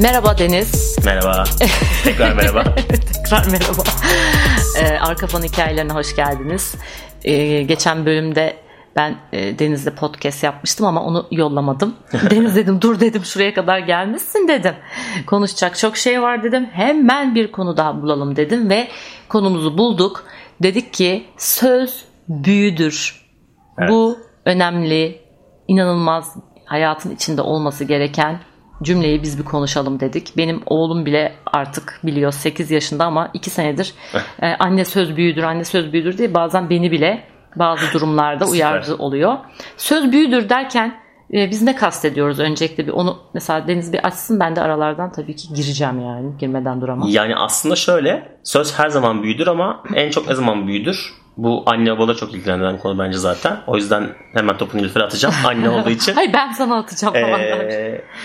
Merhaba Deniz. Merhaba. Tekrar merhaba. Tekrar merhaba. Arka Fon Hikayelerine hoş geldiniz. Geçen bölümde ben Deniz'le podcast yapmıştım ama onu yollamadım. Deniz dedim, dur dedim, şuraya kadar gelmişsin dedim. Konuşacak çok şey var dedim. Hemen bir konu daha bulalım dedim ve konumuzu bulduk. Dedik ki söz büyüdür. Evet. Bu önemli, inanılmaz, hayatın içinde olması gereken cümleyi biz bir konuşalım dedik. Benim oğlum bile artık biliyor, 8 yaşında ama 2 senedir anne söz büyüdür, anne söz büyüdür diye bazen beni bile bazı durumlarda uyarıcı oluyor. Söz büyüdür derken biz ne kastediyoruz öncelikle? Bir onu mesela Deniz bir açsın, ben de aralardan tabii ki gireceğim yani, girmeden duramam. Yani aslında şöyle, söz her zaman büyüdür ama en çok ne zaman büyüdür? Bu anne babaları çok ilgilendiren konu bence zaten. O yüzden hemen topunu Nilüfer'e atacağım anne olduğu için. Hayır, ben sana atacağım falan.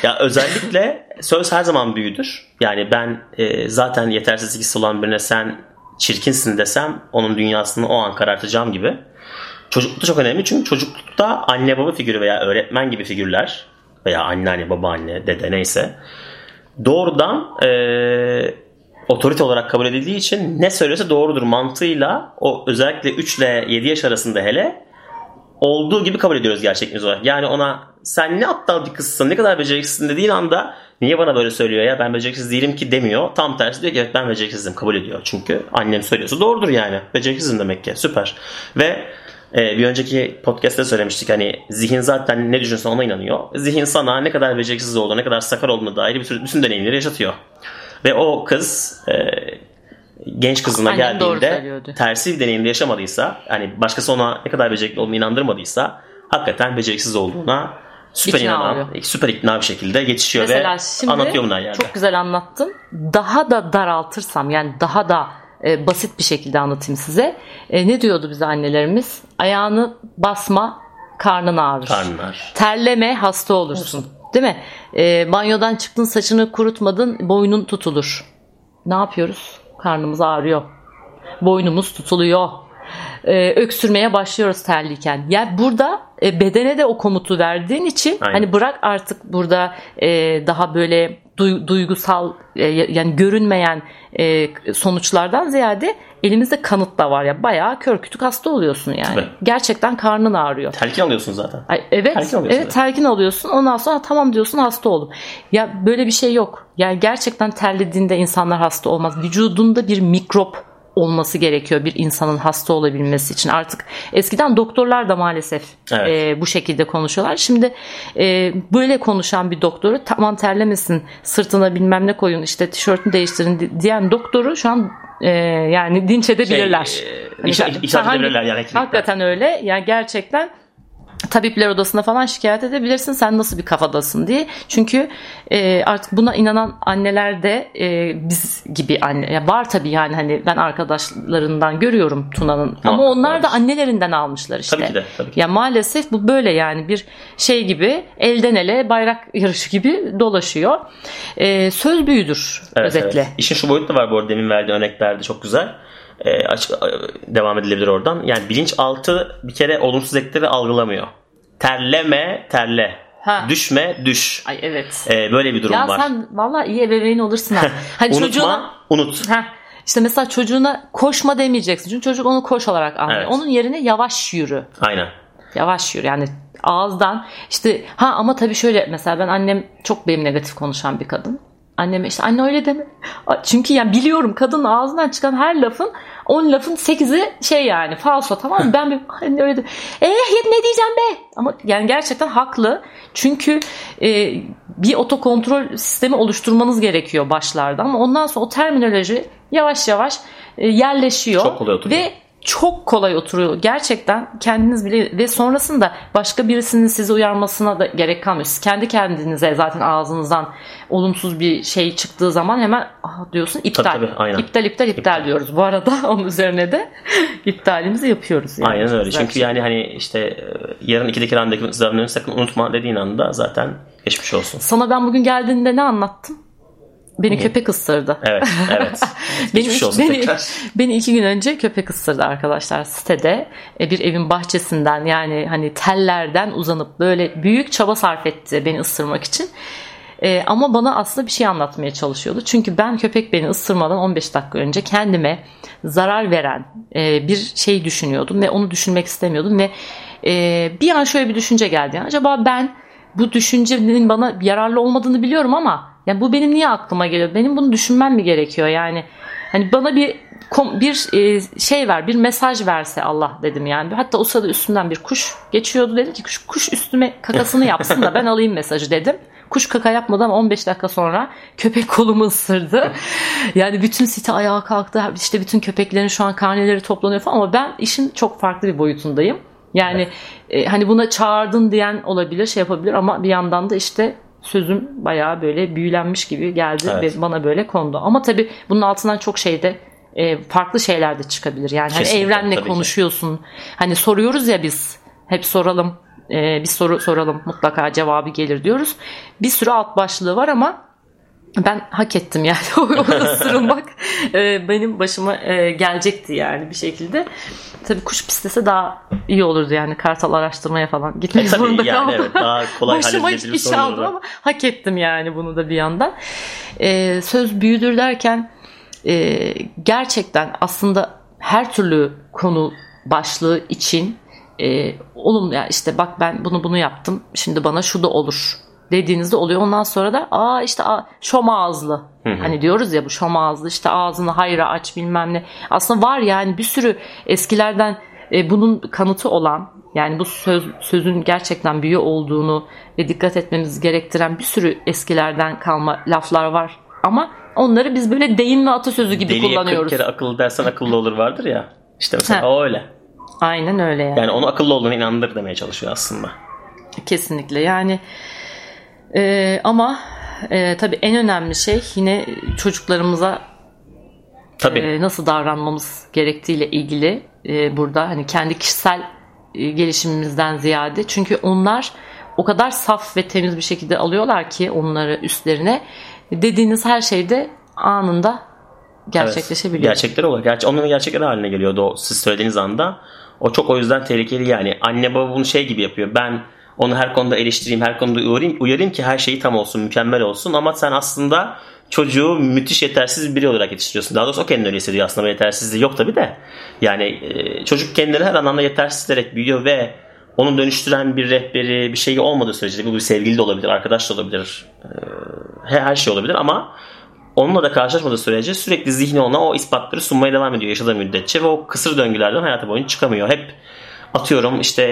Ya özellikle söz her zaman büyüdür. Yani ben zaten yetersiz ikisi olan birine sen çirkinsin desem onun dünyasını o an karartacağım gibi. Çocuklukta çok önemli, çünkü çocuklukta anne baba figürü veya öğretmen gibi figürler veya anneanne, babaanne, dede neyse doğrudan otorite olarak kabul edildiği için ne söylüyorsa doğrudur mantığıyla o özellikle 3 ile 7 yaş arasında hele olduğu gibi kabul ediyoruz gerçekimiz olarak. Yani ona sen ne aptal bir kızsın, ne kadar beceriksizsin dediğin anda niye bana böyle söylüyor ya, ben beceriksiz değilim ki demiyor. Tam tersi diyor ki evet ben beceriksizim, kabul ediyor. Çünkü annem söylüyorsa doğrudur yani. Beceriksizim demek ki, süper. Ve bir önceki podcast'te söylemiştik, hani zihin zaten ne düşünsen ona inanıyor. Zihin sana ne kadar beceriksiz olduğunu, ne kadar sakar olduğuna dair bütün deneyimleri yaşatıyor. Ve o kız genç kızına annem geldiğinde tersi bir deneyimde yaşamadıysa, hani başkası ona ne kadar becerikli olduğunu inandırmadıysa hakikaten beceriksiz olduğuna süper inanan, süper ikna bir şekilde geçişiyor mesela ve anlatıyor bunlar yani. Çok güzel anlattın. Daha da daraltırsam, yani daha da basit bir şekilde anlatayım size. Ne diyordu bize annelerimiz? Ayağını basma, karnın ağrır. Terleme, hasta olursun. Değil mi? Banyodan çıktın, saçını kurutmadın, boynun tutulur. Ne yapıyoruz? Karnımız ağrıyor. Boynumuz tutuluyor. Öksürmeye başlıyoruz terliyken. Yani burada bedene de o komutu verdiğin için hani bırak artık burada daha böyle duygusal yani görünmeyen sonuçlardan ziyade elimizde kanıt da var ya, bayağı kör kütük hasta oluyorsun yani. Tabii. Gerçekten karnın ağrıyor. Telkin alıyorsun zaten. Ay, evet. Telkin alıyorsun. Ondan sonra tamam diyorsun, hasta oldum. Ya böyle bir şey yok. Yani gerçekten terlediğinde insanlar hasta olmaz. Vücudunda bir mikrop olması gerekiyor bir insanın hasta olabilmesi için. Artık eskiden doktorlar da maalesef bu şekilde konuşuyorlar. Şimdi böyle konuşan bir doktoru, tamam terlemesin, sırtına bilmem ne koyun, işte tişörtünü değiştirin diyen doktoru şu an yani dinç edebilirler. İşaret edebilirler yani. Hakikaten öyle. Yani gerçekten tabipler odasına falan şikayet edebilirsin, sen nasıl bir kafadasın diye. Çünkü artık buna inanan anneler de biz gibi anne ya var tabii yani, hani ben arkadaşlarından görüyorum Tuna'nın ama onlar da annelerinden almışlar işte. Tabii ki de. Ya maalesef bu böyle yani, bir şey gibi, elden ele bayrak yarışı gibi dolaşıyor. Söz büyüdür özetle. Evet. İşin şu boyutu da var bu arada, demin verdiğin örneklerde çok güzel. Devam edilebilir oradan. Yani bilinçaltı bir kere olumsuz ekleri algılamıyor. Terleme, terle. Ha. Düşme, düş. Ay evet. Böyle bir durum var. Ya sen valla iyi ebeveyn olursun ha. Hani çocuğuna unut. Ha. İşte mesela çocuğuna koşma demeyeceksin. Çünkü çocuk onu koş olarak anlıyor. Evet. Onun yerine yavaş yürü. Aynen. Yavaş yürü. Yani ağızdan işte ama tabii şöyle, mesela ben annem çok benim negatif konuşan bir kadın. Anneme işte anne öyle deme. Çünkü yani biliyorum, kadının ağzından çıkan her lafın 10 lafın 8'i şey yani falso, tamam mı? Ben bir anne öyle deme. Ne diyeceğim be? Ama yani gerçekten haklı. Çünkü bir otokontrol sistemi oluşturmanız gerekiyor başlarda. Ama ondan sonra o terminoloji yavaş yavaş yerleşiyor. Çok kolay oturuyor. Ve çok kolay oturuyor. Gerçekten kendiniz bile ve sonrasında başka birisinin sizi uyarmasına da gerek kalmıyor. Siz kendi kendinize zaten ağzınızdan olumsuz bir şey çıktığı zaman hemen diyorsun iptal. Tabii, iptal diyoruz. Bu arada onun üzerine de iptalimizi yapıyoruz. Yani. Aynen öyle. Çünkü yani hani işte yarın 2'deki randevularını sakın unutma dediğin anda zaten geçmiş olsun. Sana ben bugün geldiğinde ne anlattım? Beni köpek ısırdı. Evet. Beni 2 gün önce köpek ısırdı arkadaşlar, sitede bir evin bahçesinden, yani hani tellerden uzanıp böyle büyük çaba sarf etti beni ısırmak için. Ama bana aslında bir şey anlatmaya çalışıyordu. Çünkü ben köpek beni ısırmadan 15 dakika önce kendime zarar veren bir şey düşünüyordum ve onu düşünmek istemiyordum ve bir an şöyle bir düşünce geldi. Yani acaba ben bu düşüncenin bana yararlı olmadığını biliyorum ama yani bu benim niye aklıma geliyor? Benim bunu düşünmem mi gerekiyor? Yani hani bana bir şey ver, bir mesaj verse Allah dedim yani. Hatta o sırada üstümden bir kuş geçiyordu. Dedim ki kuş üstüme kakasını yapsın da ben alayım mesajı dedim. Kuş kaka yapmadan 15 dakika sonra köpek kolumu ısırdı. Yani bütün site ayağa kalktı. İşte bütün köpeklerin şu an karneleri toplanıyor falan ama ben işin çok farklı bir boyutundayım. Yani evet. Hani buna çağırdın diyen olabilir, şey yapabilir ama bir yandan da işte sözüm bayağı böyle büyülenmiş gibi geldi ve bana böyle kondu. Ama tabii bunun altından çok şey de farklı şeyler de çıkabilir. Yani hani evrenle konuşuyorsun. Ki. Hani soruyoruz ya biz. Hep soralım. Bir soru soralım. Mutlaka cevabı gelir diyoruz. Bir sürü alt başlığı var ama ben hak ettim yani. O ısırılmak benim başıma gelecekti yani bir şekilde. Tabii kuş pislese daha iyi olurdu yani kartal araştırmaya falan gitmek zorunda yani kaldım. Evet, daha kolay başıma hiçbir şey aldım ama hak ettim yani bunu da bir yandan. Söz büyüdür derken gerçekten aslında her türlü konu başlığı için olumlu ya işte bak ben bunu yaptım şimdi bana şu da olur dediğinizde oluyor. Ondan sonra da işte şom ağızlı. Hani diyoruz ya bu şom ağızlı işte ağzını hayra aç bilmem ne. Aslında var yani bir sürü eskilerden bunun kanıtı olan yani bu sözün gerçekten büyü olduğunu ve dikkat etmemiz gerektiren bir sürü eskilerden kalma laflar var. Ama onları biz böyle deyim ve atasözü gibi deliye kullanıyoruz. 40 kere akıllı dersen akıllı olur vardır ya. İşte mesela o öyle. Aynen öyle yani. Yani onu akıllı olduğuna inandır demeye çalışıyor aslında. Kesinlikle yani. Ama tabii en önemli şey yine çocuklarımıza nasıl davranmamız gerektiğiyle ilgili burada hani kendi kişisel gelişimimizden ziyade çünkü onlar o kadar saf ve temiz bir şekilde alıyorlar ki onları üstlerine dediğiniz her şey de anında gerçekleşebiliyor. Evet, gerçekler oluyor. Onların gerçekleri haline geliyordu o siz söylediğiniz anda. O çok o yüzden tehlikeli yani. Anne baba bunu şey gibi yapıyor. Ben onu her konuda eleştireyim, her konuda uyarayım ki her şeyi tam olsun, mükemmel olsun. Ama sen aslında çocuğu müthiş yetersiz biri olarak yetiştiriyorsun. Daha doğrusu o kendini öyle hissediyor aslında. Yetersizliği yok tabii de. Yani çocuk kendini her anlamda yetersiz ederek büyüyor ve onu dönüştüren bir rehberi, bir şey olmadığı sürece bu bir sevgili de olabilir, arkadaş da olabilir, her şey olabilir ama onunla da karşılaşmadığı sürece sürekli zihni ona o ispatları sunmaya devam ediyor yaşadığı müddetçe ve o kısır döngülerden hayatı boyunca çıkamıyor. Hep atıyorum işte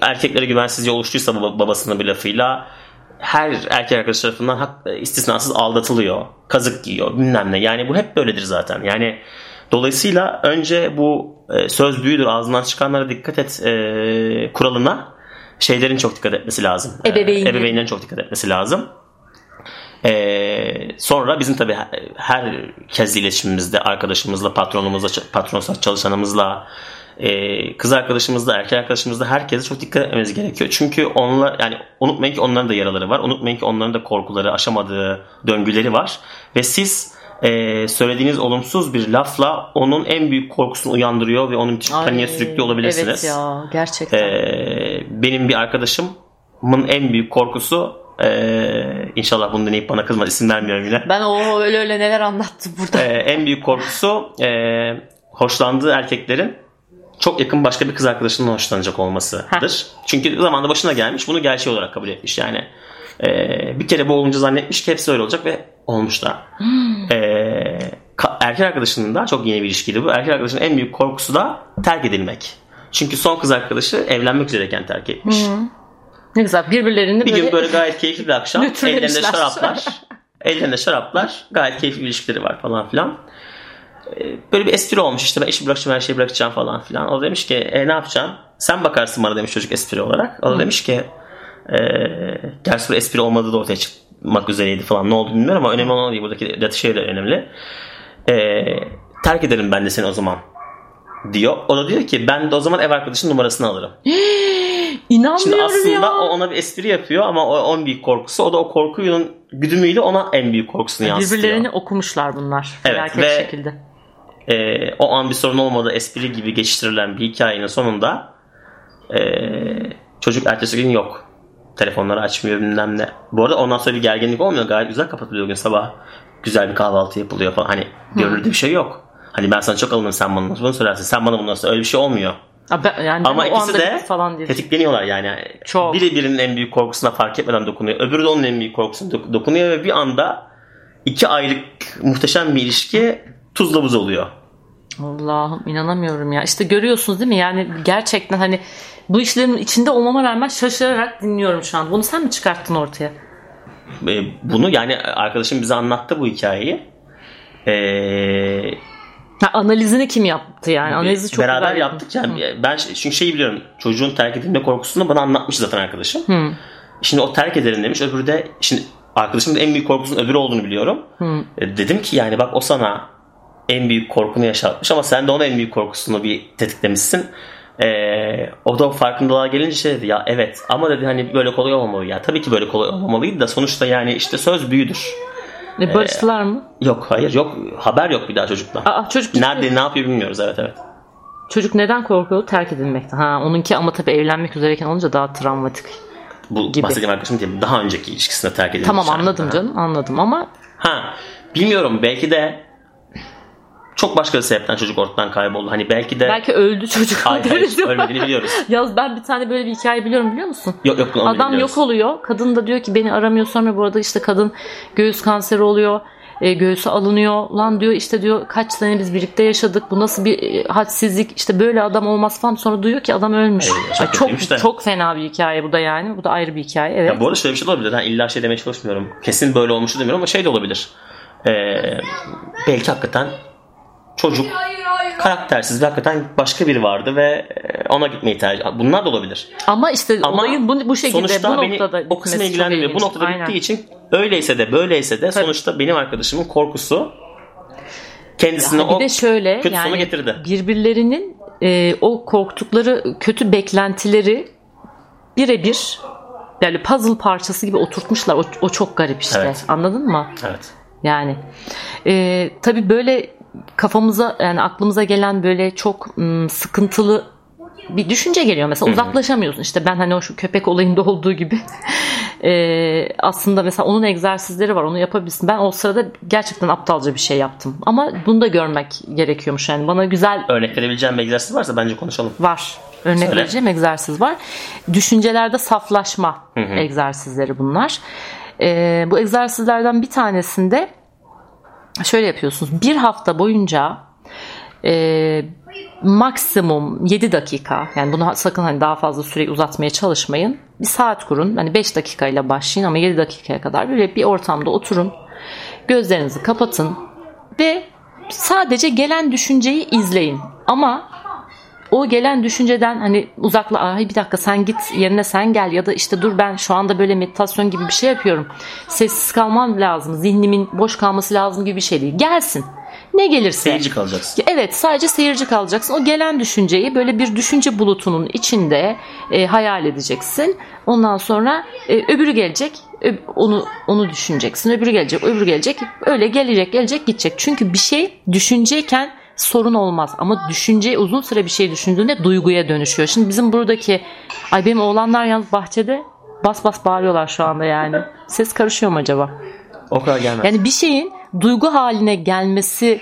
erkeklere güvensizliği oluştuysa babasının bir lafıyla her erkek arkadaş tarafından istisnasız aldatılıyor, kazık giyiyor bilmem ne. Yani bu hep böyledir zaten. Yani dolayısıyla önce bu söz büyüdür ağzından çıkanlara dikkat et kuralına şeylerin çok dikkat etmesi lazım. Ebeveynlerin çok dikkat etmesi lazım. Sonra bizim tabii herkes iletişimimizde arkadaşımızla, patronumuzla, çalışanımızla, kız arkadaşımızla, erkek arkadaşımızla herkese çok dikkat etmemiz gerekiyor. Çünkü onlar yani unutmayın ki onların da yaraları var. Unutmayın ki onların da korkuları, aşamadığı döngüleri var. Ve siz söylediğiniz olumsuz bir lafla onun en büyük korkusunu uyandırıyor ve onun müthiş paniğe sürüklü olabilirsiniz. Evet ya, gerçekten. Benim bir arkadaşımın en büyük korkusu inşallah bunu deneyip bana kızmaz, isim vermiyorum yine. Ben öyle neler anlattım burada. En büyük korkusu hoşlandığı erkeklerin çok yakın başka bir kız arkadaşından hoşlanacak olmasıdır. Çünkü zamanında başına gelmiş, bunu gerçeği olarak kabul etmiş yani. Bir kere bu olunca zannetmiş ki hepsi öyle olacak ve olmuş da. Erkek arkadaşının da çok yeni bir ilişkiydi bu. Erkek arkadaşının en büyük korkusu da terk edilmek. Çünkü son kız arkadaşı evlenmek üzereyken terk etmiş. Ne güzel birbirlerini bir böyle... gün böyle gayet keyifli bir akşam ellerinde şaraplar gayet keyifli ilişkileri var falan filan. Böyle bir espri olmuş işte ben işi bırakacağım her şeyi bırakacağım falan filan. O demiş ki ne yapacaksın sen bakarsın bana demiş çocuk espri olarak. O da demiş ki gerçi bu espri olmadığı da ortaya çıkmak üzereydi falan ne oldu bilmiyorum ama önemli olan değil buradaki şey de önemli. Terk ederim ben de seni o zaman diyor. O da diyor ki ben de o zaman ev arkadaşının numarasını alırım. İnanmıyorum ya. Şimdi aslında ona bir espri yapıyor ama onun büyük korkusu. O da o korkunun güdümüyle ona en büyük korkusunu yansıtıyor. Birbirlerini okumuşlar bunlar. Evet ve şekilde. O an bir sorun olmadığı espri gibi geçiştirilen bir hikayenin sonunda çocuk ertesi gün yok. telefonları açmıyor bilmem ne. Bu arada ondan sonra bir gerginlik olmuyor. Gayet güzel kapatılıyor gün sabah. Güzel bir kahvaltı yapılıyor falan. Hani görünürde bir şey yok. Hani ben sana çok alınırım, sen bana bunu söylersin. Sen bana bunu söylersin. Öyle bir şey olmuyor. Yani ama ikisi de tetikleniyorlar yani. Çok. Biri birinin en büyük korkusuna fark etmeden dokunuyor. Öbürü de onun en büyük korkusuna dokunuyor ve bir anda 2 aylık muhteşem bir ilişki tuzla buz oluyor. Allah'ım, inanamıyorum ya. İşte görüyorsunuz değil mi? Yani gerçekten hani bu işlerin içinde olmama rağmen şaşırarak dinliyorum şu an. Bunu sen mi çıkarttın ortaya? Bunu yani arkadaşım bize anlattı bu hikayeyi. Analizini kim yaptı yani? Analizi çok beraber güzel yaptık. Yani ben çünkü şeyi biliyorum. Çocuğun terk edilme korkusunu bana anlatmış zaten arkadaşım. Hı. Şimdi o terk ederim demiş. Öbürü de şimdi arkadaşımın en büyük korkusunun öbürü olduğunu biliyorum. Hı. Dedim ki yani bak o sana en büyük korkunu yaşatmış ama sen de ona en büyük korkusunu bir tetiklemişsin. O da farkındalığa gelince şey dedi ya evet ama dedi hani böyle kolay olmamalı ya. Tabii ki böyle kolay olmamalıydı da sonuçta yani işte söz büyüdür. Barıştılar mı? Yok, hayır, yok. Haber yok bir daha çocuktan. Çocuk nerede, ne yapıyor bilmiyoruz. Evet. Çocuk neden korkuyor? Terk edilmekten. Onunki ama tabii evlenmek üzereyken olunca daha travmatik. Bu gibi. Bahsettiğim arkadaşım değil, daha önceki ilişkisinde terk edilmiş. Tamam anladım canım, anladım ama bilmiyorum, belki de çok başka bir sebepten çocuk ortadan kayboldu. Hani belki öldü çocuk. Hayır, ölmediğini biliyoruz. Yaz ben bir tane böyle bir hikaye biliyorum, biliyor musun? Yok, adam yok oluyor. Kadın da diyor ki beni aramıyor, sonra bu arada işte kadın göğüs kanseri oluyor. Göğsü alınıyor. Lan diyor işte diyor kaç sene biz birlikte yaşadık. Bu nasıl bir hadsizlik? İşte böyle adam olmaz falan. Sonra duyuyor ki adam ölmüş. Çok fena bir hikaye bu da yani. Bu da ayrı bir hikaye. Evet. Ya bu arada şöyle bir şey olabilir. İlla şey demeye çalışmıyorum. Kesin böyle olmuştu demiyorum ama şey de olabilir. Belki hakikaten çocuk karaktersiz ve hakikaten başka biri vardı ve ona gitmeyi tercih. Bunlar da olabilir. Ama işte olayın bu şekilde, bu noktada o kısmı ilgilenmiyor. Bu noktada bittiği için öyleyse de böyleyse de sonuçta benim arkadaşımın korkusu kendisine o şöyle, kötü sonu getirdi. Birbirlerinin o korktukları kötü beklentileri birebir yani puzzle parçası gibi oturtmuşlar. O çok garip işte. Evet. Anladın mı? Evet. Yani tabii böyle kafamıza yani aklımıza gelen böyle çok sıkıntılı bir düşünce geliyor mesela. Uzaklaşamıyorsun işte ben hani o şu köpek olayında olduğu gibi aslında mesela onun egzersizleri var, onu yapabilirsin. Ben o sırada gerçekten aptalca bir şey yaptım ama bunu da görmek gerekiyormuş yani. Bana güzel örnek verebileceğim bir egzersiz varsa bence konuşalım. Var, örnek vereceğim egzersiz var. Düşüncelerde saflaşma egzersizleri bunlar. Bu egzersizlerden bir tanesinde şöyle yapıyorsunuz. 1 hafta boyunca maksimum 7 dakika. Yani bunu sakın hani daha fazla süreyi uzatmaya çalışmayın. 1 saat kurun. Hani 5 dakikayla başlayın ama 7 dakikaya kadar böyle bir ortamda oturun. Gözlerinizi kapatın ve sadece gelen düşünceyi izleyin. Ama o gelen düşünceden hani bir dakika sen git yerine sen gel ya da işte dur ben şu anda böyle meditasyon gibi bir şey yapıyorum. Sessiz kalmam lazım. Zihnimin boş kalması lazım gibi bir şey değil. Gelsin. Ne gelirse. Seyirci kalacaksın. Evet, sadece seyirci kalacaksın. O gelen düşünceyi böyle bir düşünce bulutunun içinde hayal edeceksin. Ondan sonra öbürü gelecek. Onu düşüneceksin. Öbürü gelecek. Öbürü gelecek. Öyle gelecek gidecek. Çünkü bir şey düşünceyken sorun olmaz ama düşünce uzun süre bir şey düşündüğünde duyguya dönüşüyor. Şimdi bizim buradaki benim oğlanlar yalnız bahçede bas bağırıyorlar şu anda yani. Ses karışıyor mu acaba? O kadar gelmez. Yani bir şeyin duygu haline gelmesi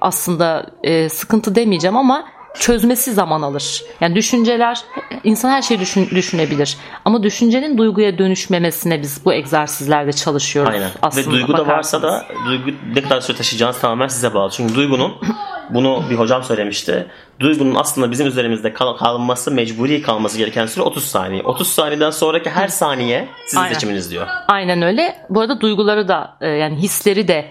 aslında sıkıntı demeyeceğim ama çözmesi zaman alır. Yani düşünceler, insan her şeyi düşünebilir. Ama düşüncenin duyguya dönüşmemesine biz bu egzersizlerde çalışıyoruz. Aynen. Aslında. Ve duygu da varsa da duygu ne kadar süre taşıyacağınız tamamen size bağlı. Çünkü duygunun, bunu bir hocam söylemişti. Duygunun aslında bizim üzerimizde kalması, mecburi kalması gereken süre 30 saniye. 30 saniyeden sonraki her saniye sizin seçiminiz diyor. Aynen öyle. Bu arada duyguları da yani hisleri de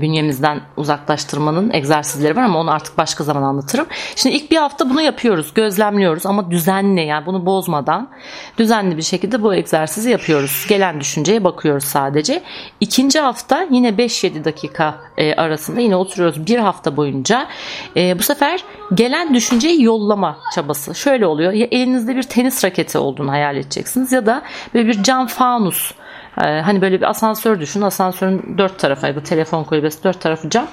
bünyemizden uzaklaştırmanın egzersizleri var ama onu artık başka zaman anlatırım. Şimdi ilk 1 hafta bunu yapıyoruz, gözlemliyoruz ama düzenli, yani bunu bozmadan düzenli bir şekilde bu egzersizi yapıyoruz. Gelen düşünceye bakıyoruz sadece. 2. hafta yine 5-7 dakika arasında yine oturuyoruz 1 hafta boyunca. Bu sefer gelen düşünceyi yollama çabası. Şöyle oluyor. Ya elinizde bir tenis raketi olduğunu hayal edeceksiniz ya da böyle bir cam fanus. Hani böyle bir asansör düşün. Asansörün 4 tarafı, bu telefon kulübesi 4 tarafı cam.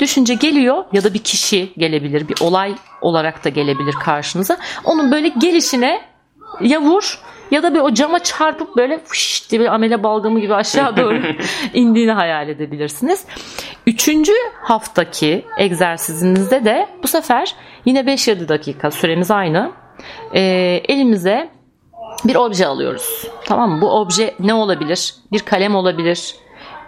Düşünce geliyor ya da bir kişi gelebilir. Bir olay olarak da gelebilir karşınıza. Onun böyle gelişine ya vur ya da bir o cama çarpıp böyle fış diye amele balgamı gibi aşağı doğru indiğini hayal edebilirsiniz. 3. haftaki egzersizinizde de bu sefer yine 5-7 dakika süremiz aynı. Elimize bir obje alıyoruz. Tamam mı? Bu obje ne olabilir? Bir kalem olabilir,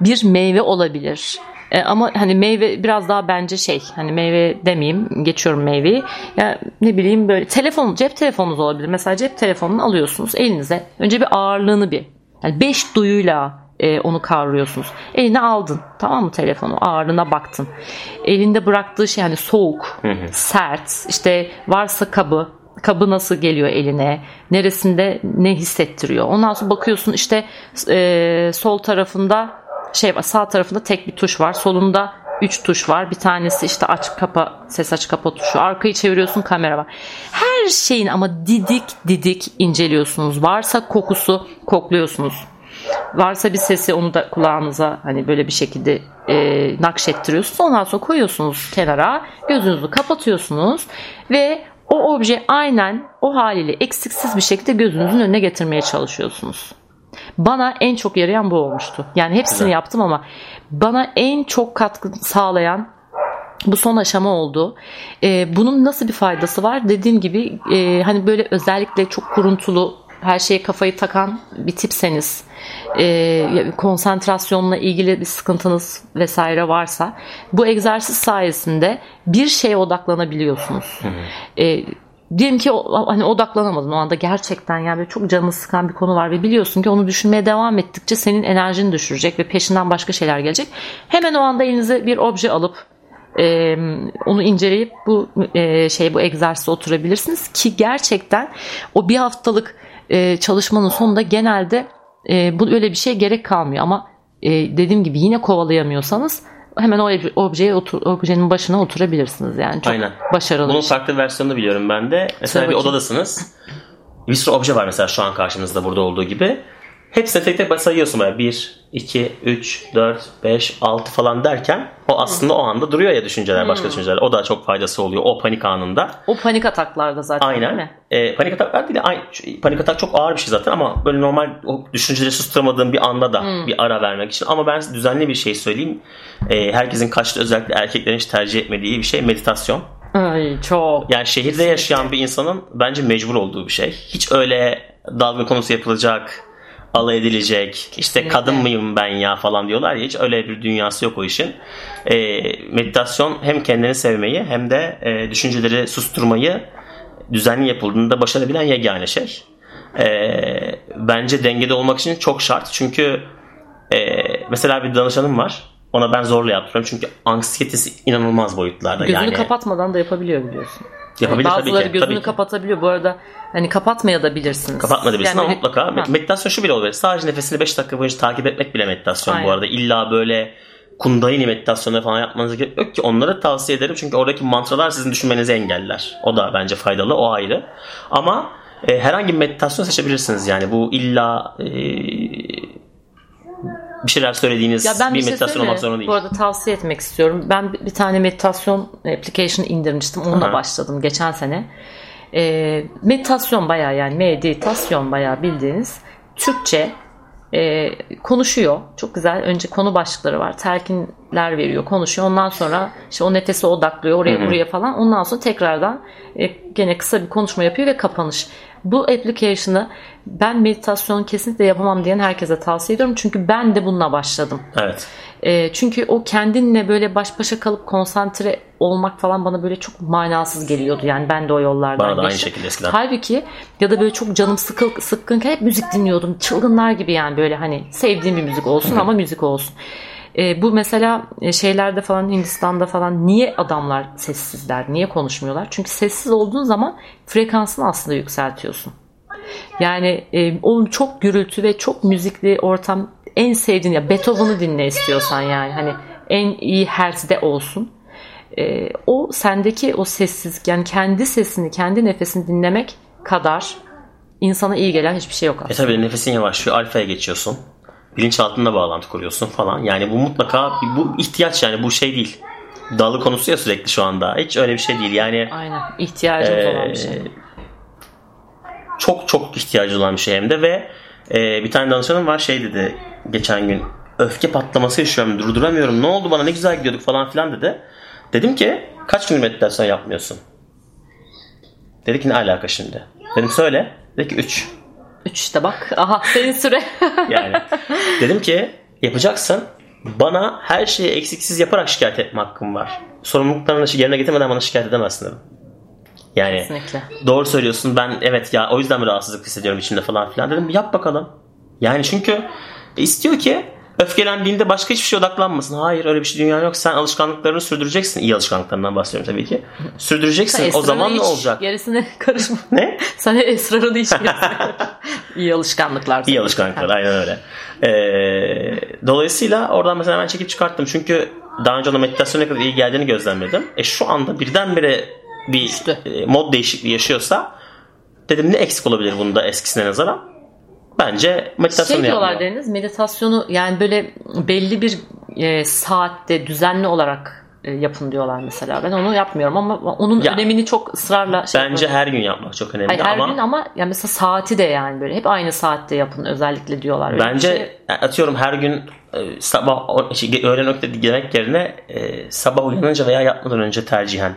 bir meyve olabilir. Ama hani meyve biraz daha bence hani meyve demeyeyim, geçiyorum meyveyi. Yani ne bileyim böyle telefon, cep telefonunuz olabilir. Mesela cep telefonunu alıyorsunuz elinize. Önce bir ağırlığını yani 5 duyuyla onu kavruyorsunuz. Eline aldın, tamam mı, telefonu, ağırlığına baktın. Elinde bıraktığı hani soğuk, sert, işte varsa kabı nasıl geliyor eline, neresinde ne hissettiriyor. Ondan sonra bakıyorsun işte sol tarafında sağ tarafında tek bir tuş var, solunda 3 tuş var, bir tanesi işte ses aç kapa tuşu, arkayı çeviriyorsun kamera var. Her şeyin ama didik inceliyorsunuz. Varsa kokusu kokluyorsunuz, varsa bir sesi onu da kulağınıza hani böyle bir şekilde nakşettiriyorsunuz. Ondan sonra koyuyorsunuz kenara, gözünüzü kapatıyorsunuz ve o obje aynen o haliyle eksiksiz bir şekilde gözünüzün önüne getirmeye çalışıyorsunuz. Bana en çok yarayan bu olmuştu. Yani hepsini yaptım ama bana en çok katkı sağlayan bu son aşama oldu. Bunun nasıl bir faydası var? Dediğim gibi hani böyle özellikle çok kuruntulu, her şeye kafayı takan bir tipseniz, konsantrasyonla ilgili bir sıkıntınız vesaire varsa, bu egzersiz sayesinde bir şeye odaklanabiliyorsunuz. Diyelim ki hani odaklanamadın o anda gerçekten, yani çok canını sıkan bir konu var ve biliyorsun ki onu düşünmeye devam ettikçe senin enerjini düşürecek ve peşinden başka şeyler gelecek. Hemen o anda elinize bir obje alıp onu inceleyip bu egzersize oturabilirsiniz ki gerçekten o bir haftalık çalışmanın sonunda genelde öyle bir şeye gerek kalmıyor. Ama dediğim gibi yine kovalayamıyorsanız hemen o objenin başına oturabilirsiniz. Yani çok başarılı. Bunun farklı versiyonunu biliyorum ben de. Mesela bir odadasınız. Bir sürü obje var mesela şu an karşınızda burada olduğu gibi. Hepsini tek tek sayıyorsun böyle 1, 2, 3, 4, 5, 6 falan derken o aslında o anda duruyor ya düşünceler, başka düşünceler. O da çok faydası oluyor o panik anında. O panik ataklarda zaten değil mi? Panik ataklar değil de panik atak çok ağır bir şey zaten ama böyle normal o düşünceleri susturamadığım bir anda da bir ara vermek için. Ama ben düzenli bir şey söyleyeyim. Herkesin kaçtığı, özellikle erkeklerin hiç tercih etmediği bir şey meditasyon. Çok. Yani şehirde yaşayan bir insanın bence mecbur olduğu bir şey. Hiç öyle dalga konusu yapılacak, alay edilecek, işte kadın mıyım ben ya falan diyorlar ya, hiç öyle bir dünyası yok o işin. Meditasyon hem kendini sevmeyi hem de düşünceleri susturmayı düzenli yapıldığında başarabilen yegane şey. Bence dengede olmak için çok şart. Çünkü mesela bir danışanım var, ona ben zorla yaptırıyorum çünkü anksiyetesi inanılmaz boyutlarda. Gözünü kapatmadan da yapabiliyor, biliyorsun. Yapabilir, bazıları tabii ki, gözünü kapatabiliyor. Bu arada hani kapatmaya da bilirsiniz. Kapatmayabilirsiniz ama mutlaka. Meditasyon şu bile olabilir. Sadece nefesini 5 dakika boyunca takip etmek bile meditasyon bu arada. İlla böyle kundalini meditasyonları falan yapmanız gerek yok ki. Onları tavsiye ederim. Çünkü oradaki mantralar sizin düşünmenizi engeller. O da bence faydalı. O ayrı. Ama herhangi bir meditasyon seçebilirsiniz. Yani bu illa bir şeyler söylediğiniz bir meditasyon olmak zorunda değil. Bu arada tavsiye etmek istiyorum. Ben bir tane meditasyon application indirmiştim. Onunla başladım geçen sene. Meditasyon bayağı bildiğiniz Türkçe konuşuyor. Çok güzel. Önce konu başlıkları var. Telkinler veriyor. Konuşuyor. Ondan sonra işte o nefese odaklıyor. Oraya buraya falan. Ondan sonra tekrardan gene kısa bir konuşma yapıyor ve kapanış. Bu application'ı ben meditasyon kesinlikle yapamam diyen herkese tavsiye ediyorum. Çünkü ben de bununla başladım. Evet. Çünkü o kendinle böyle baş başa kalıp konsantre olmak falan bana böyle çok manasız geliyordu. Yani ben de o yollardan geçtim. Bana da aynı şekilde eskiden. Halbuki ya da böyle çok canım sıkkınken hep müzik dinliyordum. Çılgınlar gibi yani, böyle hani sevdiğim bir müzik olsun ama müzik olsun. Bu mesela şeylerde falan, Hindistan'da falan niye adamlar sessizler? Niye konuşmuyorlar? Çünkü sessiz olduğun zaman frekansını aslında yükseltiyorsun. Yani onun çok gürültü ve çok müzikli ortam, en sevdiğin ya Beethoven'ı dinle istiyorsan, yani hani en iyi hertzde olsun. O sendeki o sessizlik, yani kendi sesini, kendi nefesini dinlemek kadar insana iyi gelen hiçbir şey yok aslında. Tabii nefesin yavaşlıyor, alfaya geçiyorsun. Bilinçaltında bağlantı kuruyorsun falan. Yani bu mutlaka bu ihtiyaç, yani bu şey değil. Dalı konusu ya sürekli şu anda. Hiç öyle bir şey değil. Yani aynen ihtiyacımız olan bir şey. çok çok ihtiyacı olan bir şey hem de. Ve bir tane danışanım var, şey dedi geçen gün, öfke patlaması yaşıyorum, durduramıyorum, ne oldu bana, ne güzel gidiyorduk falan filan dedi. Dedim ki kaç gün meditasyon yapmıyorsun? Dedi ki ne alaka şimdi? Dedim söyle. Dedi ki 3. 3 işte bak. Aha senin süre. Yani dedim ki yapacaksın. Bana her şeyi eksiksiz yaparak şikayet etme hakkım var. Sorumluluklarını yerine getirmeden bana şikayet edemezsin dedim. Yani kesinlikle. Doğru söylüyorsun, ben evet ya o yüzden bir rahatsızlık hissediyorum içimde falan filan dedim. Yap bakalım. Yani çünkü istiyor ki öfkelendiğinde başka hiçbir şeye odaklanmasın. Hayır, öyle bir şey dünya yok. Sen alışkanlıklarını sürdüreceksin. İyi alışkanlıklarından bahsediyorum tabii ki. Sürdüreceksin. O zaman ne olacak? Gerisine karışma. Ne? Sen esrarını hiç İyi alışkanlıklar. İyi alışkanlıklar. Aynen öyle. Dolayısıyla oradan mesela ben çekip çıkarttım. Çünkü daha önce ona meditasyona ne kadar iyi geldiğini gözlemledim. Şu anda birdenbire bir işte mod değişikliği yaşıyorsa dedim ne eksik olabilir bunda eskisine nazaran? Bence meditasyonu yapıyorlar dediniz. Meditasyonu yani böyle belli bir saatte düzenli olarak yapın diyorlar mesela. Ben onu yapmıyorum ama onun önemini çok ısrarla bence yapıyorum. Her gün yapmak çok önemli. Hayır, her gün ama yani mesela saati de yani böyle hep aynı saatte yapın özellikle diyorlar. Öyle bence atıyorum her gün sabah öğlen öğle yemek yerine sabah uyanınca veya yatmadan önce tercihen.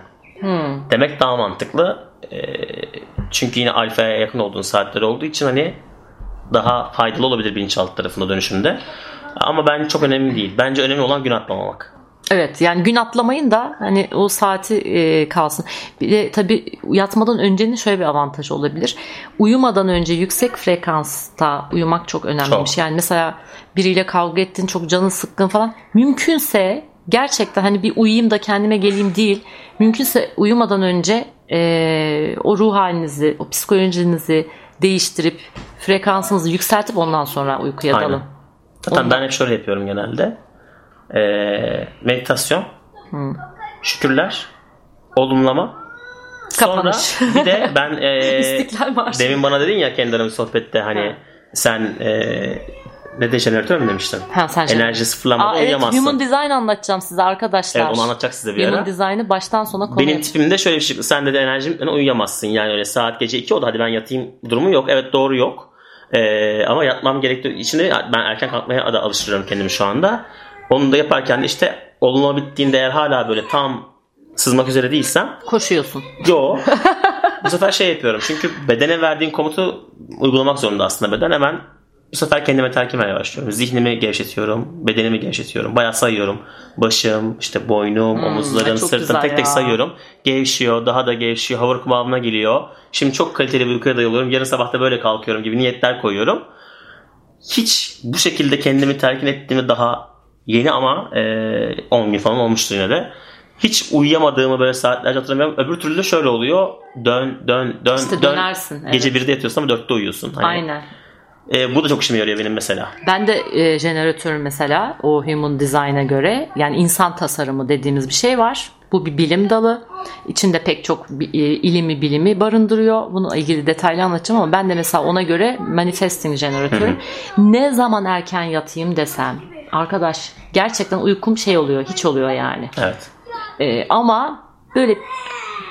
Demek daha mantıklı. Çünkü yine alfaya yakın olduğun saatler olduğu için hani daha faydalı olabilir bilinçaltı tarafında dönüşümde. Ama bence çok önemli değil. Bence önemli olan gün atlamamak. Evet yani gün atlamayın da hani o saati kalsın. Bir de tabii yatmadan öncenin şöyle bir avantajı olabilir. Uyumadan önce yüksek frekansta uyumak çok önemliymiş. Yani mesela biriyle kavga ettin, çok canın sıkkın falan. Mümkünse gerçekten hani bir uyuyayım da kendime geleyim değil. Mümkünse uyumadan önce o ruh halinizi, o psikolojinizi değiştirip frekansınızı yükseltip ondan sonra uykuya dalın. Zaten ben hep şöyle yapıyorum genelde. Meditasyon, şükürler, olumlama, kapanış. Sonra bir de ben İstiklal Marşı. Demin bana dedin ya kendi aramızda sohbette hani sen ne de jeneratör mü demiştin? Enerji sıfırlanmadan uyuyamazsın. Evet, Human Design anlatacağım size arkadaşlar. Evet, onu anlatacak size bir ara. Human Design'ı baştan sona konu. Benim tipimde şöyle bir şey. Sen de enerjimden uyuyamazsın. Yani öyle saat gece 2 oldu hadi ben yatayım durumu yok. Evet doğru yok. Ama yatmam gerektiği için de ben erken kalkmaya da alıştırıyorum kendimi şu anda. Onu da yaparken de işte olumlu bittiğinde eğer hala böyle tam sızmak üzere değilsem. Koşuyorsun. Yo. Bu sefer şey yapıyorum. Çünkü bedene verdiğin komutu uygulamak zorunda aslında beden. Hemen bu sefer kendime terk etmeye başlıyorum. Zihnimi gevşetiyorum, bedenimi gevşetiyorum. Bayağı sayıyorum. Başım, işte boynum, omuzlarım, sırtım tek tek sayıyorum. Gevşiyor, daha da gevşiyor. Havur kıvamına geliyor. Şimdi çok kaliteli bir uykuya dayalıyorum. Yarın sabah da böyle kalkıyorum gibi niyetler koyuyorum. Hiç bu şekilde kendimi terk ettiğimi daha yeni ama 10 gün falan olmuştu yine de. Hiç uyuyamadığımı böyle saatlerce hatırlamıyorum. Öbür türlü de şöyle oluyor. Dön. İşte dön. Dönersin. Evet. Gece 1'de yatıyorsun ama 4'te uyuyorsun. Hani aynen. Bu da çok işime yarıyor benim mesela. Ben de jeneratörüm mesela o Human Design'a göre. Yani insan tasarımı dediğimiz bir şey var. Bu bir bilim dalı. İçinde pek çok bilimi barındırıyor. Bununla ilgili detaylı anlatacağım ama ben de mesela ona göre manifesting jeneratörüm. Ne zaman erken yatayım desem. Arkadaş gerçekten uykum hiç oluyor yani. Evet. Ama böyle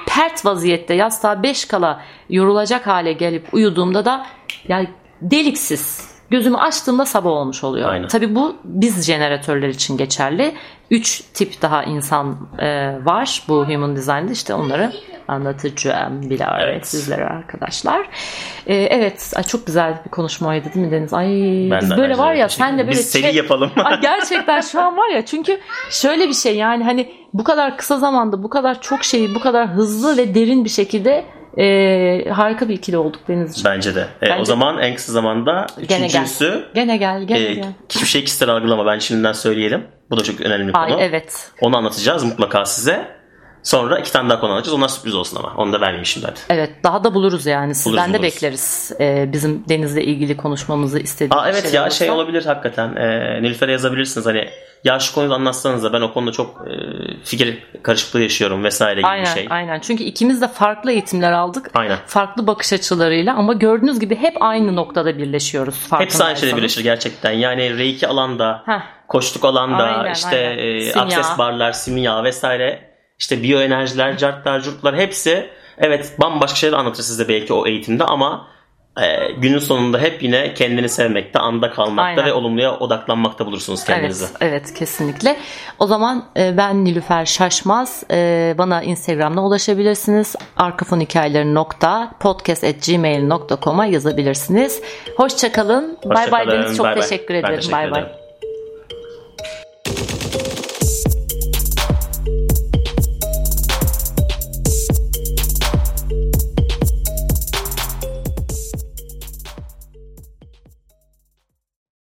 pert vaziyette yastığa 5 kala yorulacak hale gelip uyuduğumda da yani deliksiz. Gözümü açtığımda sabah olmuş oluyor. Aynen. Tabii bu biz jeneratörler için geçerli. 3 tip daha insan var bu Human Design'da. İşte onları anlatacağım bile sizlere arkadaşlar. Evet. Ay çok güzel bir konuşmaydı değil mi Deniz? Ay biz böyle var ya sen de böyle. Biz seri yapalım. Ay, gerçekten şu an var ya çünkü şöyle bir şey yani hani bu kadar kısa zamanda bu kadar çok şeyi bu kadar hızlı ve derin bir şekilde harika bir ikili olduk Denizciğim. Bence de. Bence o zaman en kısa zamanda üçüncüsü. Gene gel. Hiçbir şey kişisel algılama. Ben şimdiden söyleyelim. Bu da çok önemli bir konu. Evet. Onu anlatacağız mutlaka size. Sonra 2 tane daha konu anlatacağız. Onlar sürpriz olsun ama. Onu da vermeyeyim şimdi hadi. Evet. Daha da buluruz yani. Sizden de bekleriz. Bizim Deniz'le ilgili konuşmamızı istediğiniz şeyler. Evet ya şey olabilir hakikaten. Nilüfer'e yazabilirsiniz. Hani ya şu konuyu anlatsanız da ben o konuda çok fikir karışıklığı yaşıyorum vesaire gibi bir şey. Aynen. Çünkü ikimiz de farklı eğitimler aldık. Aynen. Farklı bakış açılarıyla ama gördüğünüz gibi hep aynı noktada birleşiyoruz. Hepsi aynı şeyde birleşir gerçekten. Yani R2 alanda, koçluk alanda, akses barlar, simya vesaire, işte biyoenerjiler, cartlar, curtlar hepsi evet bambaşka şeyler anlatır size belki o eğitimde ama günün sonunda hep yine kendini sevmekte, anda kalmakta, aynen, ve olumluya odaklanmakta bulursunuz kendinizi. Evet, evet, kesinlikle. O zaman ben Nilüfer Şaşmaz. Bana Instagram'da ulaşabilirsiniz. arkafonhikayeleri.podcast@gmail.com'a yazabilirsiniz. Hoşçakalın. Bay bay. Deniz, çok teşekkür ederim. Bay bay.